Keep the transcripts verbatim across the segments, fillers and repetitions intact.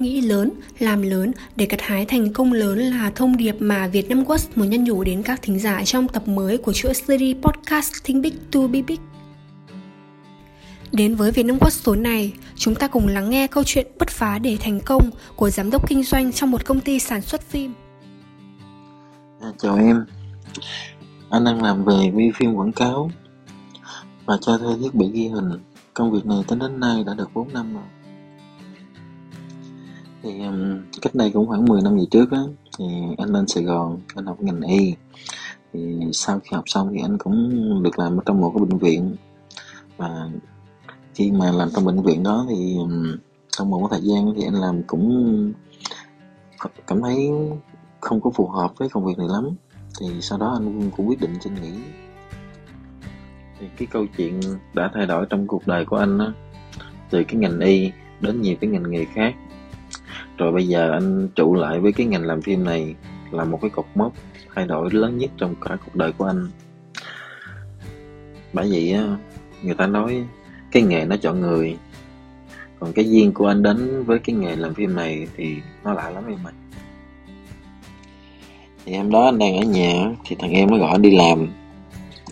nghĩ lớn, làm lớn để gặt hái thành công lớn là thông điệp mà VietnamWorks muốn nhân nhủ đến các thính giả trong tập mới của chuỗi series podcast Think Big to Be Big. Đến với VietnamWorks số này, chúng ta cùng lắng nghe câu chuyện bứt phá để thành công của giám đốc kinh doanh trong một công ty sản xuất phim. À, chào em, anh đang làm về vi phim quảng cáo và cho thuê thiết bị ghi hình. Công việc này tính đến nay đã được bốn năm rồi. Thì cách đây cũng khoảng mười năm về trước á, thì anh lên Sài Gòn, anh học ngành y. Thì sau khi học xong thì anh cũng được làm ở trong một cái bệnh viện. Và khi mà làm trong bệnh viện đó thì sau một thời gian thì anh làm cũng cảm thấy không có phù hợp với công việc này lắm. Thì sau đó anh cũng quyết định xin nghỉ. Thì cái câu chuyện đã thay đổi trong cuộc đời của anh á, từ cái ngành y đến nhiều cái ngành nghề khác. Rồi bây giờ anh trụ lại với cái ngành làm phim này là một cái cột mốc thay đổi lớn nhất trong cả cuộc đời của anh. Bởi vậy á, người ta nói cái nghề nó chọn người, còn cái duyên của anh đến với cái nghề làm phim này thì nó lạ lắm em ạ. Thì hôm đó anh đang ở nhà thì thằng em nó gọi anh đi làm.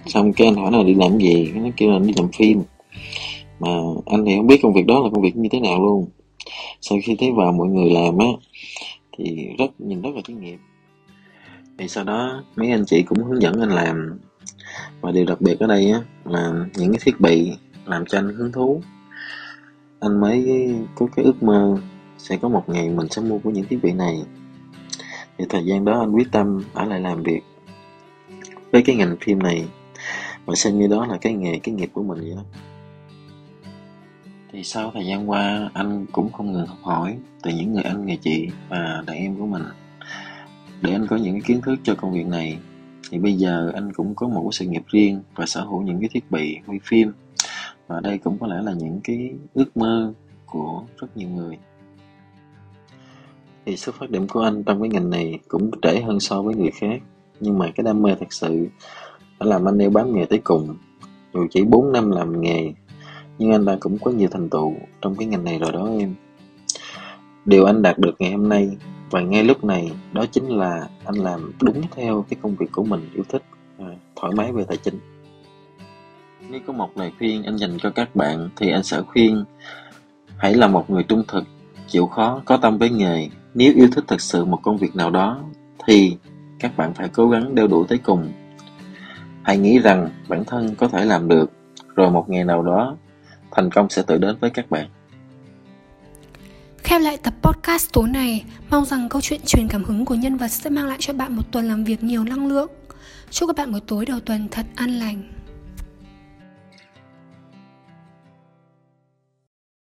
Xong cái anh hỏi là đi làm gì, nó kêu là đi làm phim. Mà anh thì không biết công việc đó là công việc như thế nào luôn. Sau khi thấy vào mọi người làm á thì rất nhìn rất là chuyên nghiệp. Thì sau đó mấy anh chị cũng hướng dẫn anh làm. Và điều đặc biệt ở đây á là những cái thiết bị làm cho anh hứng thú. Anh mới có cái ước mơ sẽ có một ngày mình sẽ mua của những thiết bị này. Thì thời gian đó anh quyết tâm ở lại làm việc với cái ngành phim này và xem như đó là cái nghề, cái nghiệp của mình vậy đó. Thì sau thời gian qua anh cũng không ngừng học hỏi từ những người anh, người chị và đàn em của mình để anh có những cái kiến thức cho công việc này. Thì bây giờ anh cũng có một cái sự nghiệp riêng và sở hữu những cái thiết bị quay phim, và đây cũng có lẽ là những cái ước mơ của rất nhiều người. Thì xuất phát điểm của anh trong cái ngành này cũng trễ hơn so với người khác, nhưng mà cái đam mê thật sự đã làm anh yêu bám nghề tới cùng. Dù chỉ bốn năm làm nghề nhưng anh đã cũng có nhiều thành tựu trong cái ngành này rồi đó em. Điều anh đạt được ngày hôm nay và ngay lúc này đó chính là anh làm đúng theo cái công việc của mình yêu thích, thoải mái về tài chính. Nếu có một lời khuyên anh dành cho các bạn thì anh sẽ khuyên hãy là một người trung thực, chịu khó, có tâm với nghề. Nếu yêu thích thật sự một công việc nào đó thì các bạn phải cố gắng đeo đuổi tới cùng. Hãy nghĩ rằng bản thân có thể làm được, rồi một ngày nào đó thành công sẽ tự đến với các bạn. Khép lại tập podcast tối này, mong rằng câu chuyện truyền cảm hứng của nhân vật sẽ mang lại cho bạn một tuần làm việc nhiều năng lượng. Chúc các bạn buổi tối đầu tuần thật an lành.